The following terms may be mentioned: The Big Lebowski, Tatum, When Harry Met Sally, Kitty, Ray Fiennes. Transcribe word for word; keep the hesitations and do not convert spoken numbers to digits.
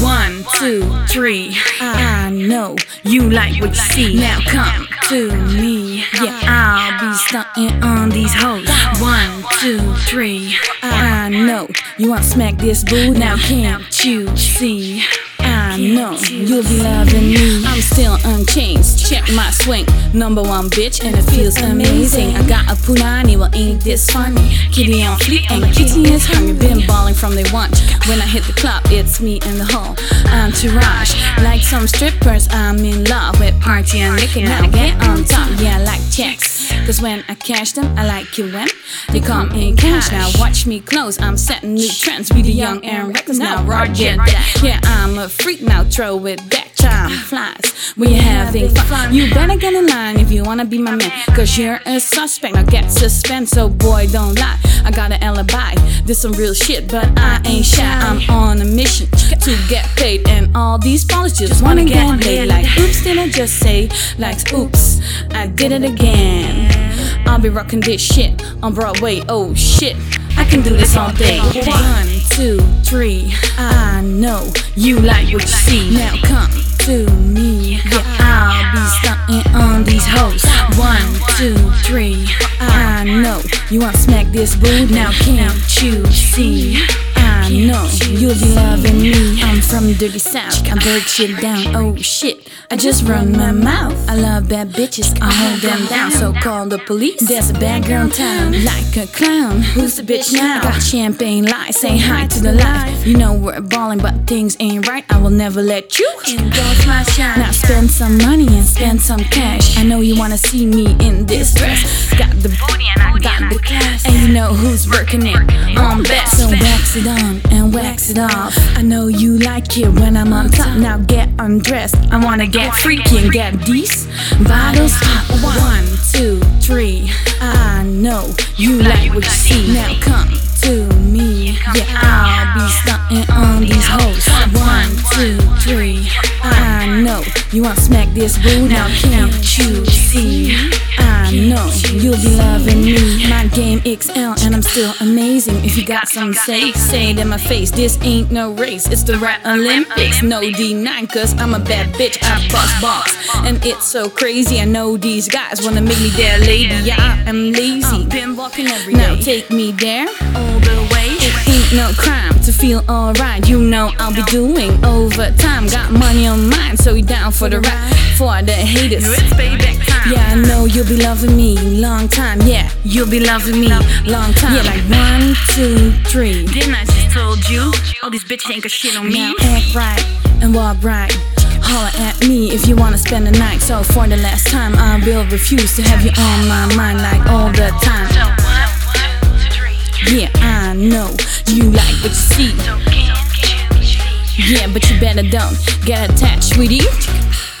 One, two, three. I know you like what you see. Now come to me. Yeah, I'll be stunting on these hoes. One, two, three. I know you want to smack this boo. Now can't you see? I know you'll be loving me. I'm still unchanged, check my swing. Number one bitch and it feels amazing. I got a punani, well ain't this funny. Kitty on fleek and Kitty is hungry. Been balling from day one. When I hit the club, it's me and the whole entourage. Like some strippers, I'm in love with party and liquor. Now get on top, yeah, I like checks. Cause when I cash them, I like it when they come in cash. Now watch me close, I'm setting new trends. Be the young and reckless, now roger that. Yeah, I'm a freak, now throw it back. Time flies when you're having fun. You better get in line if you wanna be my man, cause you're a suspect, now get suspended. So boy, don't lie, I got an alibi. This some real shit, but I ain't shy. I'm on a mission to get paid, and all these policies just wanna get laid. Like oops, did I just say? Like oops, I did it again. I'll be rocking this shit on Broadway. Oh shit, I can do this all day. One, two, three. I know you like what you see. Now come to me. Yeah, I'll be stunting on these hoes. One, two, three. I know you want to smack this boo. Now can't you see? I know you'll be loving me. I'm from dirty south, I break shit down. Oh shit, I just run my mouth. I love bad bitches, I hold them down. So call the police, there's a bad girl in town. Like a clown, who's the bitch now? I got champagne lights, say hi to the life. You know we're balling, but things ain't right. I will never let you endorse my shine. Now spend some money and spend some cash. I know you wanna see me in this dress. Got the booty and I got the cash, and you know who's working it on best. So wax it on and wax it off. I know you like it when I'm on top. Now get undressed, I wanna get freaky and get these bottles pop. One, two, three. I know you like what you see. Now come to me. Yeah, I'll be stunting on these hoes. One, two, three. I know you wanna smack this boo. Now can't you see? I know you'll be loving me. My game X L and I'm still amazing. If you got some say, say it in my face. This ain't no race, it's the rap Olympics. No denying, cause I'm a bad bitch. I bust box and it's so crazy. I know these guys wanna make me their lady. Yeah, I am lazy. Now take me there all the way. It ain't no crime to feel alright. You know I'll be doing overtime. Got money on mine, so you down for the ride. For the haters, yeah, I know you'll be loving me long time. Yeah, you'll be loving me long time. Yeah, like one, two, three. Then I just told you all these bitches ain't got shit on me. Now act right and walk right. Holler at me if you wanna spend the night. So for the last time, I will refuse to have you on my mind like all the time. Yeah, I know you like what you see. Yeah, but you better don't get attached with it.